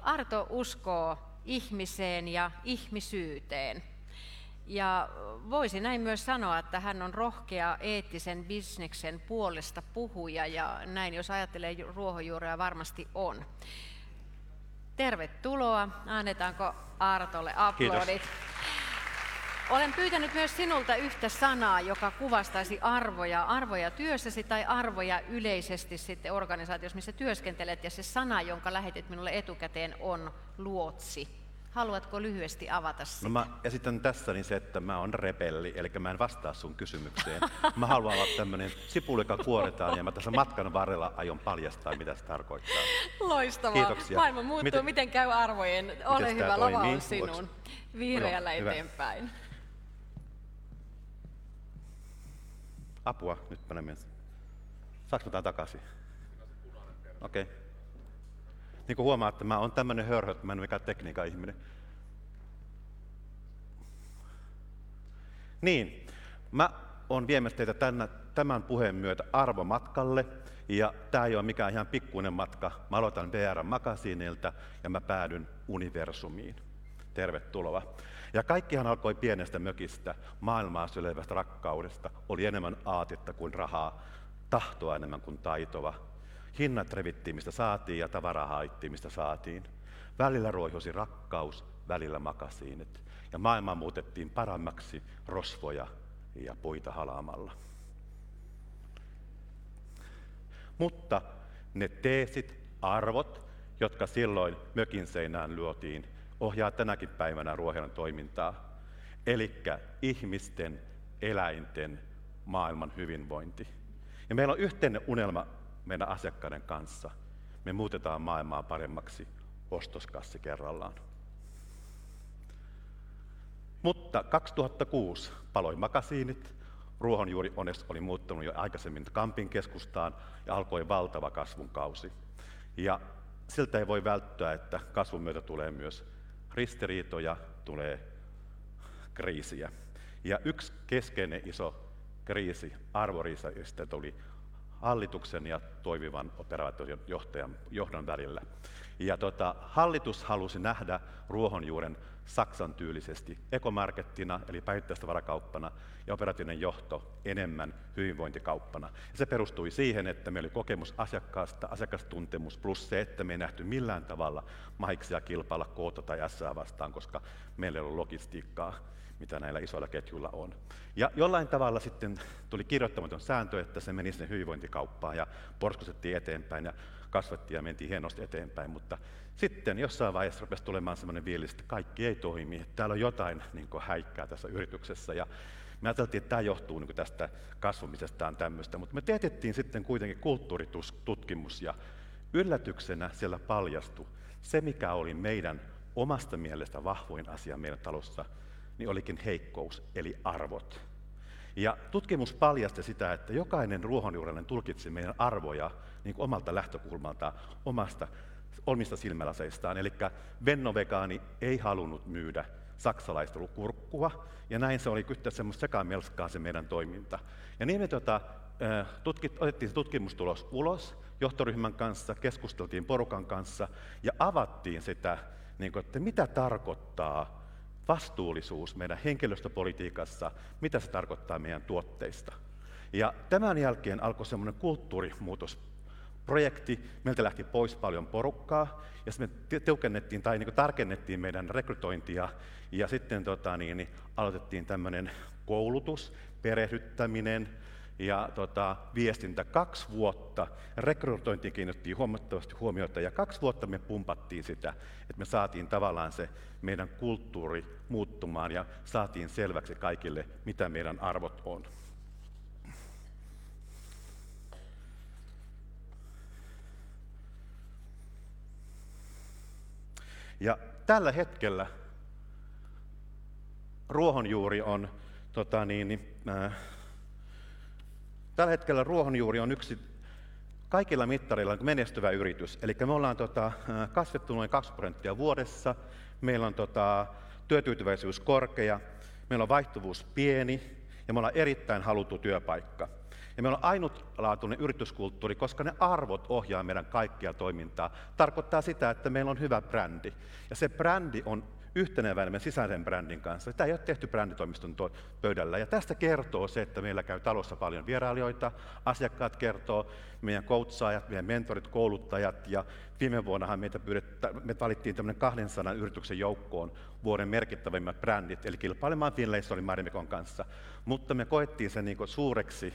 Arto uskoo ihmiseen ja ihmisyyteen. Ja voisi näin myös sanoa, että hän on rohkea eettisen bisneksen puolesta puhuja, ja näin jos ajattelee ruohonjuuria varmasti on. Tervetuloa. Annetaanko Artolle aplodit? Kiitos. Olen pyytänyt myös sinulta yhtä sanaa, joka kuvastaisi arvoja työssäsi tai arvoja yleisesti sitten organisaatiossa, missä työskentelet, ja se sana, jonka lähetit minulle etukäteen, on luotsi. Haluatko lyhyesti avata sitä? No mä esitän tässä niin se, että mä oon rebelli, eli mä en vastaa sun kysymykseen. Mä haluan olla tämmöinen sipuli, joka kuoretaan, ja mä tässä matkan varrella aion paljastaa, mitä se tarkoittaa. Loistavaa. Kiitoksia. Maailma muuttuu. Miten käy arvojen? Ole hyvä, lava on sinun. Vihreällä eteenpäin. Hyvä. Apua, nyt mä näin. Saanko mä tämän takaisin? Okei. Okay. Niin kuin huomaa, että mä oon tämmönen hörhö, että mä en ole mikään tekniikan ihminen. Niin, mä oon viemässä teitä tämän puheen myötä arvomatkalle, ja tää ei ole mikään ihan pikkuinen matka. Mä aloitan VR-makasiinilta ja mä päädyn universumiin. Tervetuloa. Ja kaikkihan alkoi pienestä mökistä, maailmaa syleivästä rakkaudesta. Oli enemmän aatetta kuin rahaa, tahtoa enemmän kuin taitoa. Hinnat revittiin, mistä saatiin, ja tavaraa haittiin, mistä saatiin. Välillä roihosi rakkaus, välillä makasiinit. Ja maailmaa muutettiin paremmaksi rosvoja ja puita halaamalla. Mutta ne teesit, arvot, jotka silloin mökin seinään lyötiin, ohjaa tänäkin päivänä ruohjelman toimintaa. Elikkä ihmisten, eläinten, maailman hyvinvointi. Ja meillä on yhteinen unelma meidän asiakkaiden kanssa. Me muutetaan maailmaa paremmaksi ostoskassi kerrallaan. Mutta 2006 paloi makasiinit. Ruohonjuuri onneksi oli muuttunut jo aikaisemmin Kampin keskustaan, ja alkoi valtava kasvun kausi. Ja siltä ei voi välttää, että kasvun myötä tulee myös ristiriitoja, tulee kriisiä. Ja yksi keskeinen iso kriisi, arvoriisistä tuli hallituksen ja toimivan operaation johtajan johdon välillä. Ja hallitus halusi nähdä ruohonjuuren Saksan tyylisesti ekomarkettina, eli päivittäistavarakauppana, ja operatiivinen johto enemmän hyvinvointikauppana. Ja se perustui siihen, että meillä oli kokemus asiakkaasta, asiakastuntemus, plus se, että me ei nähty millään tavalla mahiksia kilpailla koota tai SA vastaan, koska meillä ei ollut logistiikkaa, mitä näillä isoilla ketjuilla on. Ja jollain tavalla sitten tuli kirjoittamaton sääntö, että se meni sinne hyvinvointikauppaan, ja porskutettiin eteenpäin ja kasvattiin ja mentiin hienosti eteenpäin, mutta sitten jossain vaiheessa rupesi tulemaan sellainen fiilis, että kaikki ei toimi, että täällä on jotain niin kuin häikkää tässä yrityksessä, ja me ajateltiin, että tämä johtuu niin kuin tästä kasvamisestaan tämmöistä, mutta me teetettiin sitten kuitenkin kulttuuritutkimus, ja yllätyksenä siellä paljastui se, mikä oli meidän omasta mielestä vahvoin asia meidän talossa, niin olikin heikkous, eli arvot. Ja tutkimus paljasti sitä, että jokainen ruohonjuurilainen tulkitsi meidän arvoja niin kuin omalta lähtökulmaltaan, omista silmälaseistaan. Eli vennovegaani ei halunnut myydä saksalaista kurkkua, ja näin se oli yhtä semmoista sekamelskaa se meidän toiminta. Ja niin me otettiin se tutkimustulos ulos johtoryhmän kanssa, keskusteltiin porukan kanssa ja avattiin sitä, niin kuin, että mitä tarkoittaa vastuullisuus meidän henkilöstöpolitiikassa, mitä se tarkoittaa meidän tuotteista. Ja tämän jälkeen alkoi semmoinen kulttuurimuutosprojekti. Meiltä lähti pois paljon porukkaa, ja me tiukennettiin tai niin kuin tarkennettiin meidän rekrytointia, ja sitten aloitettiin tämmöinen koulutus, perehdyttäminen ja viestintä. 2 vuotta rekrytointiin kiinnitettiin huomattavasti huomiota, ja 2 vuotta me pumpattiin sitä, että me saatiin tavallaan se meidän kulttuuri muuttumaan ja saatiin selväksi kaikille, mitä meidän arvot on. Ja tällä hetkellä ruohonjuuri on yksi kaikilla mittareilla menestyvä yritys. Eli me ollaan kasvettu noin 2% vuodessa, meillä on työtyytyväisyys korkea, meillä on vaihtuvuus pieni ja me ollaan erittäin haluttu työpaikka. Ja meillä on ainutlaatuinen yrityskulttuuri, koska ne arvot ohjaa meidän kaikkia toimintaa. Tarkoittaa sitä, että meillä on hyvä brändi. Ja se brändi on yhteneväinen meidän sisäisen brändin kanssa. Sitä ei ole tehty bränditoimiston pöydällä. Ja tästä kertoo se, että meillä käy talossa paljon vierailijoita, asiakkaat kertoo, meidän coachaajat, meidän mentorit, kouluttajat. Ja viime vuonnahan me valittiin tämmöinen 200 yrityksen joukkoon vuoden merkittävimmät brändit, eli kilpailemaan Finlaysonin Marimekon kanssa. Mutta me koettiin sen niin kuin suureksi,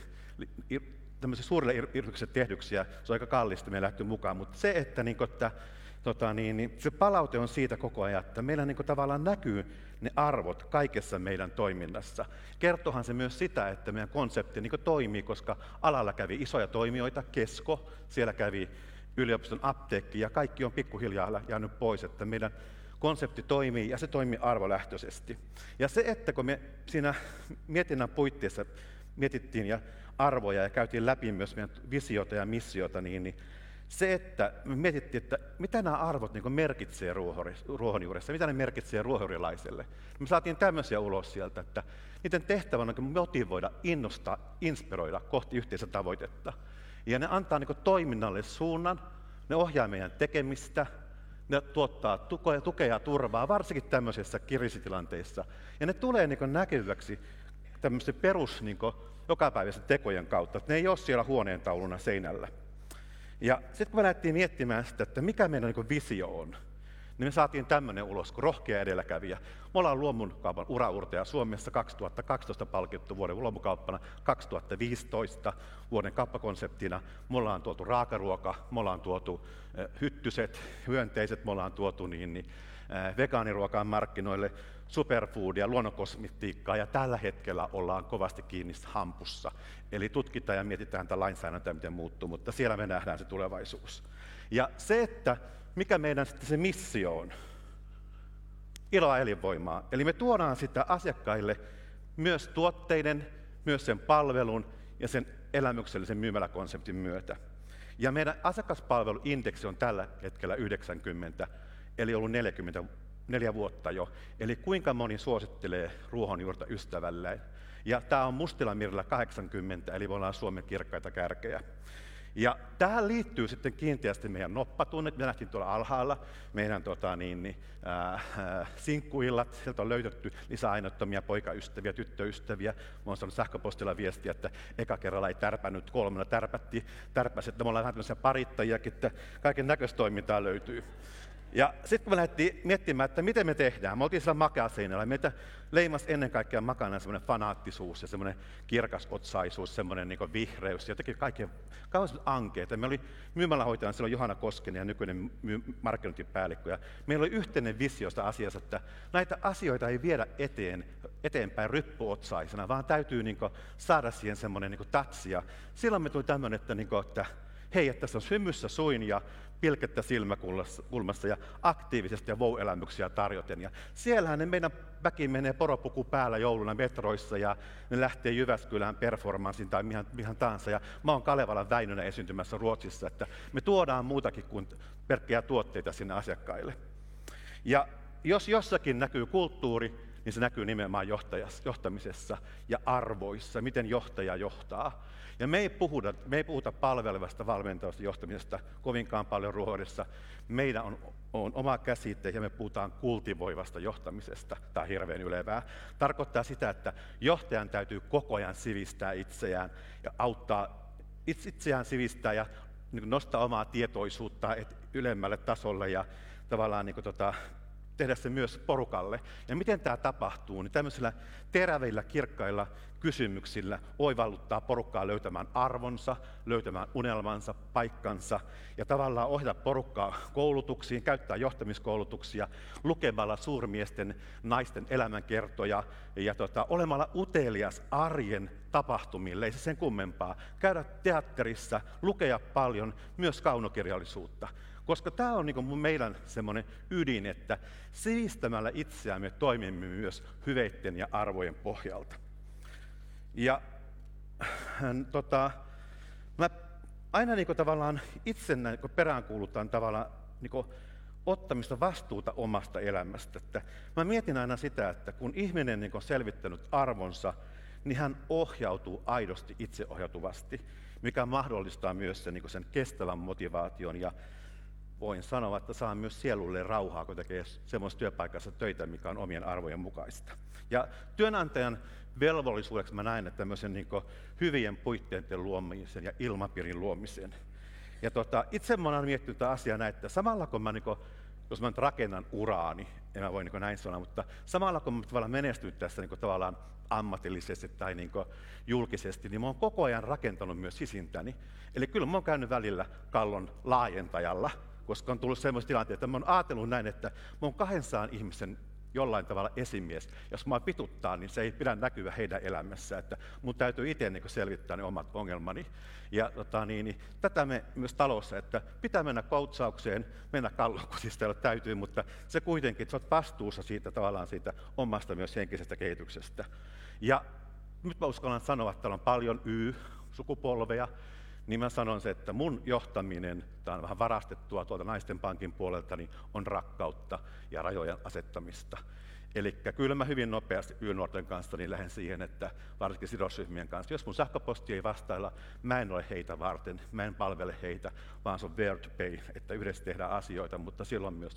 tämmöisiä suurille yrityksille tehdyksiä, se on aika kallista, me lähti mukaan, mutta se, että se palaute on siitä koko ajan, että meillä tavallaan näkyy ne arvot kaikessa meidän toiminnassa. Kertohan se myös sitä, että meidän konsepti toimii, koska alalla kävi isoja toimijoita, Kesko, siellä kävi yliopiston apteekki ja kaikki on pikkuhiljaa jäänyt pois, että meidän konsepti toimii ja se toimii arvolähtöisesti. Ja se, että kun me siinä mietinnän puitteissa mietittiin ja arvoja ja käytiin läpi myös meidän visiota ja missiota, niin se, että me mietittiin, että mitä nämä arvot merkitsee Ruohonjuuressa, mitä ne merkitsee ruohonjuurilaiselle. Me saatiin tämmöisiä ulos sieltä, että niiden tehtävä on motivoida, innostaa, inspiroida kohti yhteistä tavoitetta. Ja ne antaa toiminnalle suunnan, ne ohjaa meidän tekemistä, ne tuottaa tukea ja turvaa, varsinkin tämmöisissä kriisitilanteissa. Ja ne tulee näkyväksi tämmöisten perus jokapäiväisen tekojen kautta, että ne ei ole siellä huoneentauluna seinällä. Ja sitten kun me lähdettiin miettimään sitä, että mikä meidän visio on, niin me saatiin tämmöinen ulos, kun rohkea edelläkävijä. Me ollaan luomukaupan uraurteja Suomessa 2012 palkittu vuoden luomukauppana, 2015 vuoden kauppakonseptina. Me ollaan tuotu raakaruoka, me ollaan tuotu hyttyset, hyönteiset, me ollaan tuotu vegaaniruokaa markkinoille, superfoodia, luonnonkosmetiikkaa ja tällä hetkellä ollaan kovasti kiinni hampussa. Eli tutkitaan ja mietitään tätä lainsäädäntöä, miten muuttuu, mutta siellä me nähdään se tulevaisuus. Ja se, että mikä meidän sitten se missio on, iloa elinvoimaa. Eli me tuodaan sitä asiakkaille myös tuotteiden, myös sen palvelun ja sen elämyksellisen myymäläkonseptin myötä. Ja meidän asiakaspalveluindeksi on tällä hetkellä 90, eli ollut 44 vuotta jo. Eli kuinka moni suosittelee Ruohonjuurta ystävälleen. Ja tämä on mustilla mirillä 80, eli me ollaan Suomen kirkkaita kärkejä. Ja tähän liittyy sitten kiinteästi meidän noppatunnit, me nähtiin tuolla alhaalla, meidän sinkkuillat, sieltä on löytetty lisäainottomia poikaystäviä, tyttöystäviä. Mä oon saanut sähköpostilla viestiä, että eka kerralla ei tärpännyt, kolmella tärpäsi, että me ollaan vähän tämmöisiä parittajiakin, että kaiken näköistä toimintaa löytyy. Ja sitten kun me lähdettiin miettimään, että miten me tehdään, me oltiin siellä makeaseinällä, meitä leimasi ennen kaikkea makana semmoinen fanaattisuus ja semmoinen kirkasotsaisuus, semmoinen vihreys, jotenkin kaikki kauan ankeita. Me oli myymälähoitajana silloin Johanna Koskinen ja nykyinen markkinointipäällikkö, ja meillä oli yhteinen visio sitä asiasta, että näitä asioita ei viedä eteenpäin ryppyotsaisena, vaan täytyy saada siihen semmoinen tatsi. Ja silloin me tuli tämmöinen, että hei, että tässä on hymyssä suin ja pilkettä silmäkulmassa ja aktiivisesti ja wow-elämyksiä tarjoten. Ja siellähän ne meidän väki menee poropuku päällä jouluna metroissa ja ne lähtee Jyväskylään performanssiin tai mihin tahansa. Ja mä oon Kalevalan Väinönä esiintymässä Ruotsissa, että me tuodaan muutakin kuin pelkkiä tuotteita sinne asiakkaille. Ja jos jossakin näkyy kulttuuri, niin se näkyy nimenomaan johtamisessa ja arvoissa, miten johtaja johtaa. Ja me ei puhuta palvelevasta, valmentavasta johtamisesta kovinkaan paljon Ruohonjuuressa. Meidän on oma käsite ja me puhutaan kultivoivasta johtamisesta, tämä on hirveän ylevää. Tarkoittaa sitä, että johtajan täytyy koko ajan sivistää itseään ja auttaa itseään sivistää ja nostaa omaa tietoisuutta ylemmälle tasolle ja tavallaan tehdä se myös porukalle. Ja miten tämä tapahtuu? Niin tämmöisillä terävillä, kirkkailla kysymyksillä oivalluttaa porukkaa löytämään arvonsa, löytämään unelmansa, paikkansa ja tavallaan ohjata porukkaa koulutuksiin, käyttää johtamiskoulutuksia, lukemalla suurmiesten, naisten elämänkertoja ja olemalla utelias arjen tapahtumille, ei se sen kummempaa. Käydä teatterissa, lukea paljon, myös kaunokirjallisuutta. Koska tämä on meidän semmoinen ydin, että sivistämällä itseään me toimimme myös hyveitten ja arvojen pohjalta. Ja mä aina tavallaan itse peräänkuulutan tavallaan ottamista vastuuta omasta elämästä. Että mä mietin aina sitä, että kun ihminen on selvittänyt arvonsa, niin hän ohjautuu aidosti itseohjautuvasti, mikä mahdollistaa myös sen kestävän motivaation. Ja voin sanoa, että saa myös sielulle rauhaa, kun tekee semmoisessa työpaikassa töitä, mikä on omien arvojen mukaista. Ja työnantajan velvollisuudeksi mä näen, että tämmöisen hyvien puitteiden luomisen ja ilmapiirin luomisen. Ja itse mä olen miettinyt tätä asiaa näin, että samalla kun mä jos mä nyt rakennan uraani, en mä voi näin sanoa, mutta samalla kun mä tavallaan menestyn tässä tavallaan ammatillisesti tai julkisesti, niin mä oon koko ajan rakentanut myös sisintäni. Eli kyllä mä oon käynyt välillä kallon laajentajalla, koska on tullut semmoisia tilanteita, että mä oon ajatellut näin, että mä oon 200 ihmisen jollain tavalla esimies. Jos mä pituttaa, niin se ei pidä näkyä heidän elämässä, että mun täytyy itse selvittää ne omat ongelmani. Ja tätä me myös talossa, että pitää mennä koutsaukseen, mennä kallokutistella täytyy, mutta se kuitenkin, että sä oot vastuussa siitä tavallaan siitä omasta myös henkisestä kehityksestä. Ja nyt mä uskallan sanoa, että täällä on paljon Y-sukupolveja, niin mä sanon se, että mun johtaminen, tämä on vähän varastettua tuolta naisten pankin puolelta, niin on rakkautta ja rajojen asettamista. Eli kyllä mä hyvin nopeasti Y-nuorten kanssa niin lähden siihen, että varsinkin sidosryhmien kanssa, jos mun sähköposti ei vastailla, mä en ole heitä varten, mä en palvele heitä, vaan se on where to pay, että yhdessä tehdään asioita, mutta silloin myös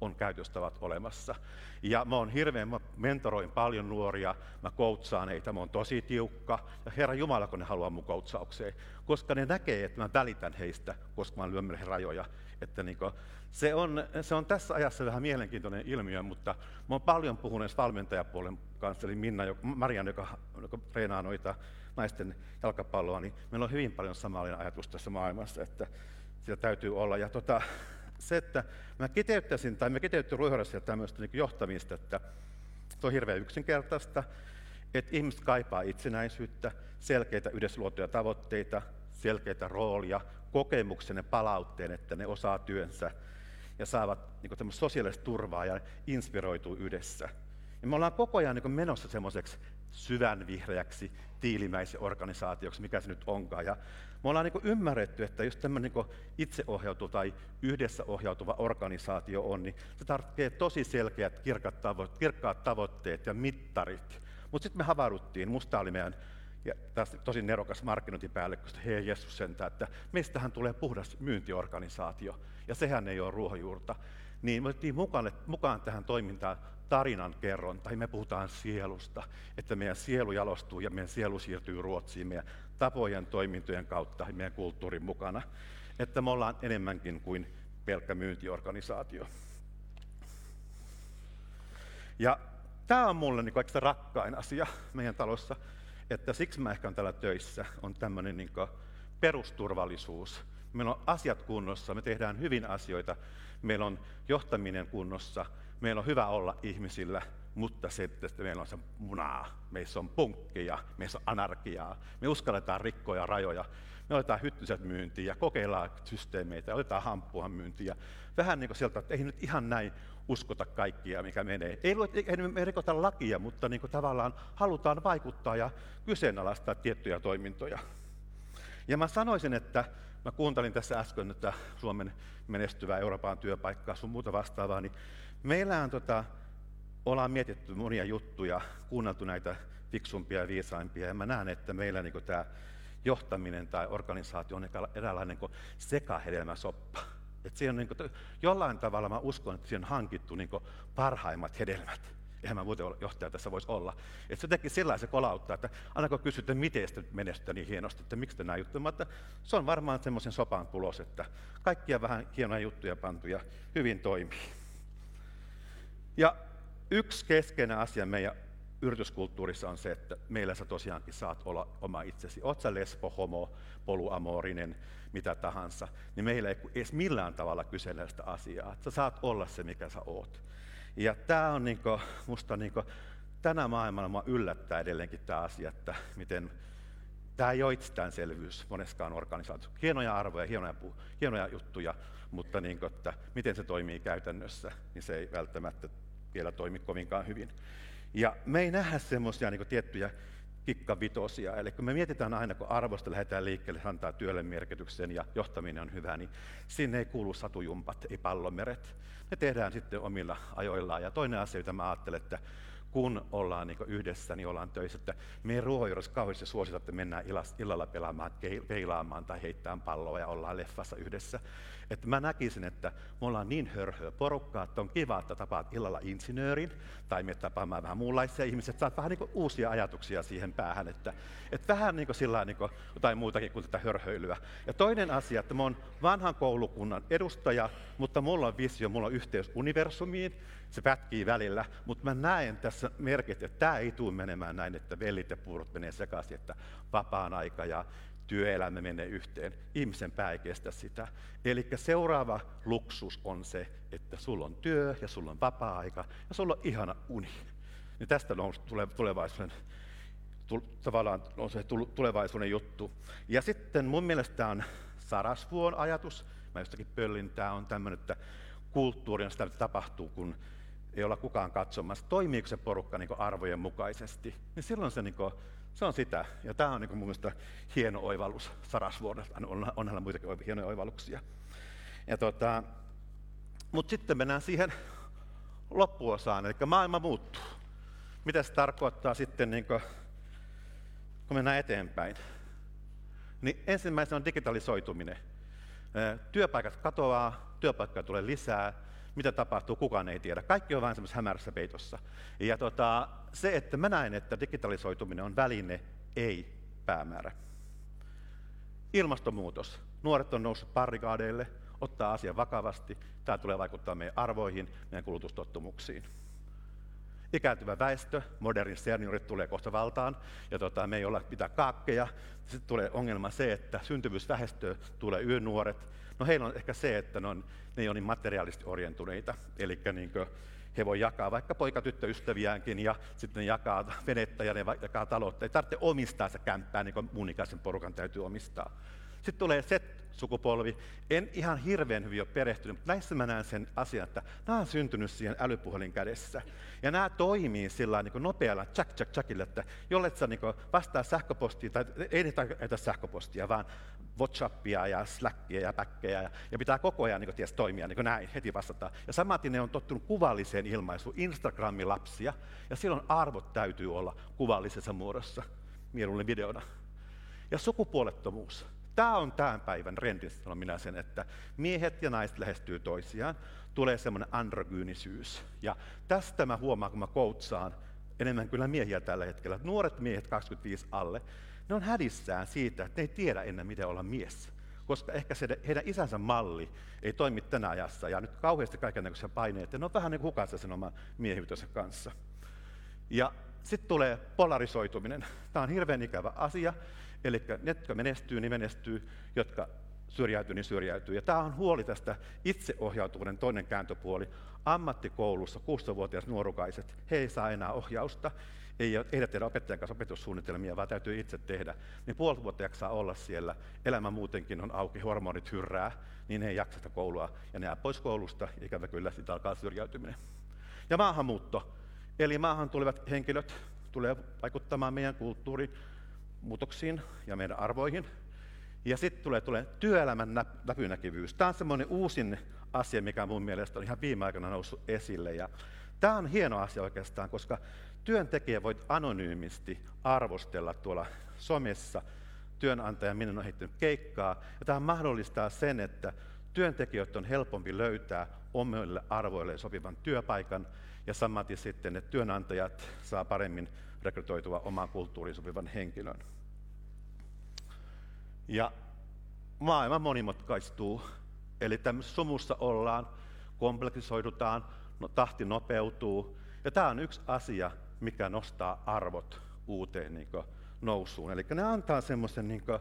on käytöstavat olemassa. Ja mä oon mä mentoroin paljon nuoria, mä koutsaan heitä, mä oon tosi tiukka, ja Herra Jumala, kun ne haluaa mun koutsaukseen, koska ne näkee, että mä välitän heistä, koska mä lyön meille rajoja. Että se on tässä ajassa vähän mielenkiintoinen ilmiö, mutta mä oon paljon puhunut valmentajapuolen kanssa, eli Minna, Marian, joka treenaa noita naisten jalkapalloa, niin meillä on hyvin paljon samanlainen ajatus tässä maailmassa, että sitä täytyy olla. Ja se, että me kiteyttäisimme Ruohonjuuressa tämmöistä johtamista, että se on hirveän yksinkertaista, että ihmiset kaipaa itsenäisyyttä, selkeitä yhdessä luotuja tavoitteita, selkeitä roolia, kokemuksen ja palautteen, että ne osaa työnsä ja saavat tämmöistä sosiaalista turvaa ja inspiroituu yhdessä. Ja me ollaan koko ajan menossa semmoiseksi syvänvihreäksi, tiilimäisen organisaatioksi, mikä se nyt onkaan. Ja me ollaan ymmärretty, että jos tämmöinen itseohjautuva tai yhdessä ohjautuva organisaatio on, niin se tarvitsee tosi selkeät, kirkkaat tavoitteet ja mittarit. Mutta sitten me havauduttiin, musta oli meidän ja tässä tosi nerokas markkinointipäällikkö, että hei Jeesus sentään, että meistähän tulee puhdas myyntiorganisaatio, ja sehän ei ole Ruohonjuurta. Niin me otettiin mukaan tähän toimintaan tarinankerronta, ja me puhutaan sielusta, että meidän sielu jalostuu ja meidän sielu siirtyy Ruotsiin meidän tapojen, toimintojen kautta ja meidän kulttuurin mukana. Että me ollaan enemmänkin kuin pelkkä myyntiorganisaatio. Ja tämä on mulle kaikista rakkain asia meidän talossa. Että siksi mä ehkä on täällä töissä, on tämmöinen perusturvallisuus. Meillä on asiat kunnossa, me tehdään hyvin asioita, meillä on johtaminen kunnossa, meillä on hyvä olla ihmisillä, mutta sitten meillä on se munaa, meissä on punkkia, meissä on anarkiaa, me uskalletaan rikkoja rajoja, me otetaan hyttyset myyntiin ja kokeillaan systeemeitä ja otetaan hamppuhan myyntiin. Ja vähän niin kuin sieltä, että ei nyt ihan näin uskota kaikkia, mikä menee. Ei me rikota lakia, mutta niin kuin tavallaan halutaan vaikuttaa ja kyseenalaistaa tiettyjä toimintoja. Ja mä sanoisin, että mä kuuntelin tässä äsken että Suomen menestyvää Euroopan työpaikkaa sun muuta vastaavaa, niin meillä on ollaan mietitty monia juttuja, kuunneltu näitä fiksumpia ja viisaimpia, ja mä näen, että meillä tämä johtaminen tai organisaatio on eräänlainen sekahedelmäsoppa. Et siinä on jollain tavalla mä uskon, että siinä on hankittu parhaimmat hedelmät. Eihän mä muuten johtaja tässä voisi olla. Et se jotenkin sillä se kolauttaa, että aina kun kysyy, että miten sitä menestytä niin hienosti, että miksi te nämä juttuja. Mä että se on varmaan semmoisen sopan tulos, että kaikkia vähän hienoja juttuja pantuja hyvin toimii. Ja yksi keskeinen asia meidän yrityskulttuurissa on se, että meillä sä tosiaankin saat olla oma itsesi. Oot sä lesbo, homo, polyamorinen, mitä tahansa, niin meillä ei edes millään tavalla kysellä sitä asiaa. Sä saat olla se, mikä sä oot. Ja tää on musta tänä maailmana mä yllättää edelleenkin tää asia, että miten tää ei ole itsestäänselvyys moneskaan organisaatiossa. Hienoja arvoja, hienoja juttuja, mutta että miten se toimii käytännössä, niin se ei välttämättä vielä toimi kovinkaan hyvin. Ja me ei nähdä semmoisia tiettyjä kikkavitosia, eli kun me mietitään aina, kun arvosta lähdetään liikkeelle, se antaa työlle merkityksen ja johtaminen on hyvä, niin sinne ei kuulu satujumpat, ei pallomeret. Ne tehdään sitten omilla ajoillaan. Ja toinen asia, jota mä ajattelen, että kun ollaan niin yhdessä, niin ollaan töissä, että me Ruohonjuuressa kauheasti suosita, että mennään illalla pelaamaan, peilaamaan tai heittämään palloa ja ollaan leffassa yhdessä. Että mä näkisin, että me ollaan niin hörhöä porukkaa, että on kiva, että tapaat illalla insinöörin tai me tapaamaan vähän muunlaisia ihmisiä, että saat vähän niin uusia ajatuksia siihen päähän, että vähän niin sillä niin jotain muutakin kuin tätä hörhöilyä. Ja toinen asia, että mä oon vanhan koulukunnan edustaja, mutta mulla on visio, mulla on yhteys universumiin, se pätkii välillä, mutta mä näen tässä merkit, että tämä ei tule menemään näin, että vellit ja puurot menee sekaisin, että vapaan aika ja työelämä menee yhteen. Ihmisen pää ei kestä sitä. Eli seuraava luksus on se, että sulla on työ ja sulla on vapaa-aika ja sulla on ihana uni. Ja tästä on tulevaisuuden juttu. Ja sitten mun mielestä on Sarasvuon ajatus. Mä jostakin pöllin, tää on tämmöinen, että kulttuuri on sitä, mitä tapahtuu, kun ei olla kukaan katsomassa, toimiiko se porukka niin arvojen mukaisesti, niin silloin se, niin kuin, se on sitä. Ja tämä on niin mun mielestä hieno oivallus Sarasvuodelta, onhan muitakin hienoja oivalluksia. Mutta sitten mennään siihen loppuosaan, eli maailma muuttuu. Mitä se tarkoittaa sitten, niin kuin, kun mennään eteenpäin? Niin ensimmäisenä on digitalisoituminen. Työpaikat katoaa, työpaikkoja tulee lisää. Mitä tapahtuu, kukaan ei tiedä. Kaikki on vähän semmoisessa hämärässä peitossa. Ja se, että mä näen, että digitalisoituminen on väline, ei päämäärä. Ilmastonmuutos. Nuoret on noussut barrikadeille, ottaa asian vakavasti. Tämä tulee vaikuttaa meidän arvoihin, meidän kulutustottumuksiin. Ikääntyvä väestö, modernit seniorit tulee kohta valtaan, ja me ei olla mitään kaakkeja. Sitten tulee ongelma se, että syntyvyys vähestöä, tulee yönuoret. No heillä on ehkä se, että ne ei ole niin materiaalisti orientuneita, eli niin he voi jakaa vaikka poikatyttöystäviäänkin, ja sitten ne jakaa venettä ja ne jakaa taloutta. Ei tarvitse omistaa se kämppää, niin kuin mun ikäisen porukan täytyy omistaa. Sitten tulee Z-sukupolvi. En ihan hirveän hyvin ole perehtynyt, mutta näissä mä näen sen asian, että nämä on syntynyt siihen älypuhelin kädessä. Ja nämä toimii sillä niin nopealla tsäk-tsäk-tsäkillä, että jollet sä niin vastaa sähköpostiin, tai ei näitä sähköpostia, vaan WhatsAppia ja Slackia ja Backia, ja pitää koko ajan niin ties toimia, niin näin, heti vastataan. Ja samaten ne on tottunut kuvalliseen ilmaisuun, Instagram-lapsia, ja silloin arvot täytyy olla kuvallisessa muodossa, mieluummin videona. Ja sukupuolettomuus. Tämä on tämän päivän trendi, sanon minä sen, että miehet ja naiset lähestyy toisiaan, tulee semmoinen androgyynisyys. Ja tästä mä huomaan, kun mä koutsaan enemmän kyllä miehiä tällä hetkellä. Nuoret miehet 25 alle, ne on hädissään siitä, että ne ei tiedä enää, miten olla mies. Koska ehkä heidän isänsä malli ei toimi tänä ajassa, ja nyt kauheasti kaikennäköisiä paineita, ne on vähän niin kuin hukassa sen oman miehiytönsä kanssa. Ja sitten tulee polarisoituminen. Tämä on hirveän ikävä asia. Eli ne, jotka menestyy, niin menestyy, jotka syrjäytyy, niin syrjäytyy. Ja tämä on huoli tästä itseohjautuvuuden toinen kääntöpuoli. Ammattikoulussa 16-vuotias nuorukaiset, he ei saa enää ohjausta, ei tehdä opettajan kanssa opetussuunnitelmia, vaan täytyy itse tehdä. Niin puoli vuotta jaksaa olla siellä, elämä muutenkin on auki, hormonit hyrrää, niin he ei jaksa sitä koulua. Ja ne jää pois koulusta, ikävä kyllä, siitä alkaa syrjäytyminen. Ja maahanmuutto. Eli maahan tulevat henkilöt tulee vaikuttamaan meidän kulttuuriin, muutoksiin ja meidän arvoihin. Ja sitten tulee työelämän läpinäkyvyys. Tämä on semmoinen uusin asia, mikä mun mielestä on ihan viime aikoina noussut esille. Ja tämä on hieno asia oikeastaan, koska työntekijä voi anonyymisti arvostella tuolla somessa. Työnantaja Minna on heittänyt keikkaa. Ja tämä mahdollistaa sen, että työntekijöitä on helpompi löytää omille arvoille sopivan työpaikan. Ja samaten sitten, että työnantajat saa paremmin rekrytoitua omaan kulttuuriin sopivan henkilön. Ja maailma monimutkaistuu, eli tämmöisessä sumussa ollaan, kompleksisoidutaan, tahti nopeutuu. Ja tämä on yksi asia, mikä nostaa arvot uuteen niin kuin nousuun. Eli ne antaa semmoisen niin kuin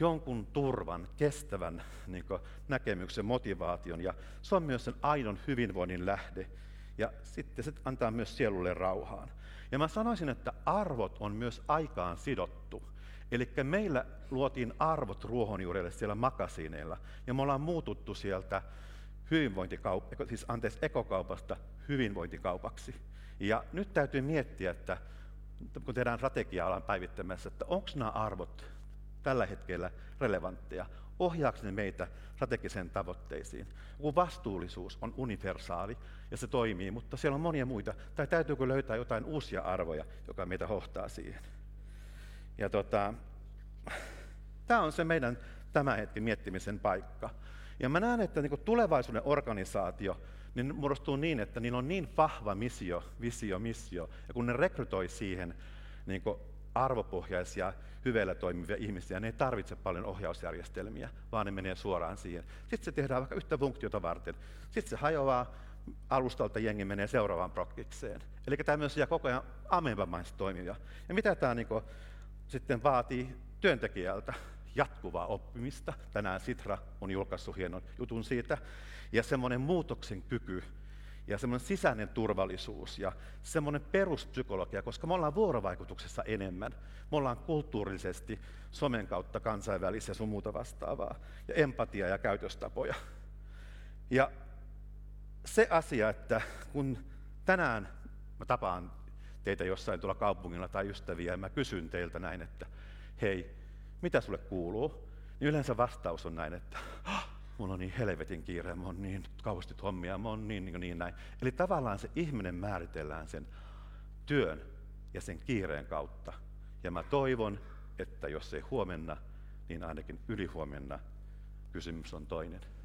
jonkun turvan, kestävän niin kuin näkemyksen, motivaation, ja se on myös sen aidon hyvinvoinnin lähde. Ja sitten se antaa myös sielulle rauhaan. Ja mä sanoisin, että arvot on myös aikaan sidottu. Eli meillä luotiin arvot Ruohonjuurelle siellä makasiineilla, ja me ollaan muututtu sieltä ekokaupasta hyvinvointikaupaksi. Ja nyt täytyy miettiä, että kun tehdään strategiaa, ollaan päivittämässä, että onko nämä arvot tällä hetkellä relevantteja, ohjaakseni meitä strategiseen tavoitteisiin. Vastuullisuus on universaali ja se toimii, mutta siellä on monia muita. Tai täytyykö löytää jotain uusia arvoja, joka meitä hohtaa siihen. Ja tämä on se meidän tämän hetken miettimisen paikka. Ja mä näen, että niin tulevaisuuden organisaatio niin muodostuu niin, että niillä on niin vahva missio, visio, missio, ja kun ne rekrytoi siihen niin arvopohjaisia, hyveillä toimivia ihmisiä, ne ei tarvitse paljon ohjausjärjestelmiä, vaan ne menee suoraan siihen. Sitten se tehdään vaikka yhtä funktiota varten. Sitten se hajoaa, alustalta jengi menee seuraavaan prokkikseen. Eli tämä myös jää koko ajan amebamaisesti toimivia. Ja mitä tämä niin sitten vaatii työntekijältä? Jatkuvaa oppimista. Tänään Sitra on julkaissut hienon jutun siitä. Ja semmoinen muutoksen kyky ja semmoinen sisäinen turvallisuus ja semmoinen peruspsykologia, koska me ollaan vuorovaikutuksessa enemmän. Me ollaan kulttuurisesti somen kautta kansainvälisiä sun muuta vastaavaa. Ja empatia ja käytöstapoja. Ja se asia, että kun tänään mä tapaan teitä jossain tuolla kaupungilla tai ystäviä ja mä kysyn teiltä näin, että hei, mitä sulle kuuluu, niin yleensä vastaus on näin, että mulla on niin helvetin kiire, mä oon niin kauheasti hommia, mä oon niin näin. Eli tavallaan se ihminen määritellään sen työn ja sen kiireen kautta. Ja mä toivon, että jos ei huomenna, niin ainakin ylihuomenna kysymys on toinen.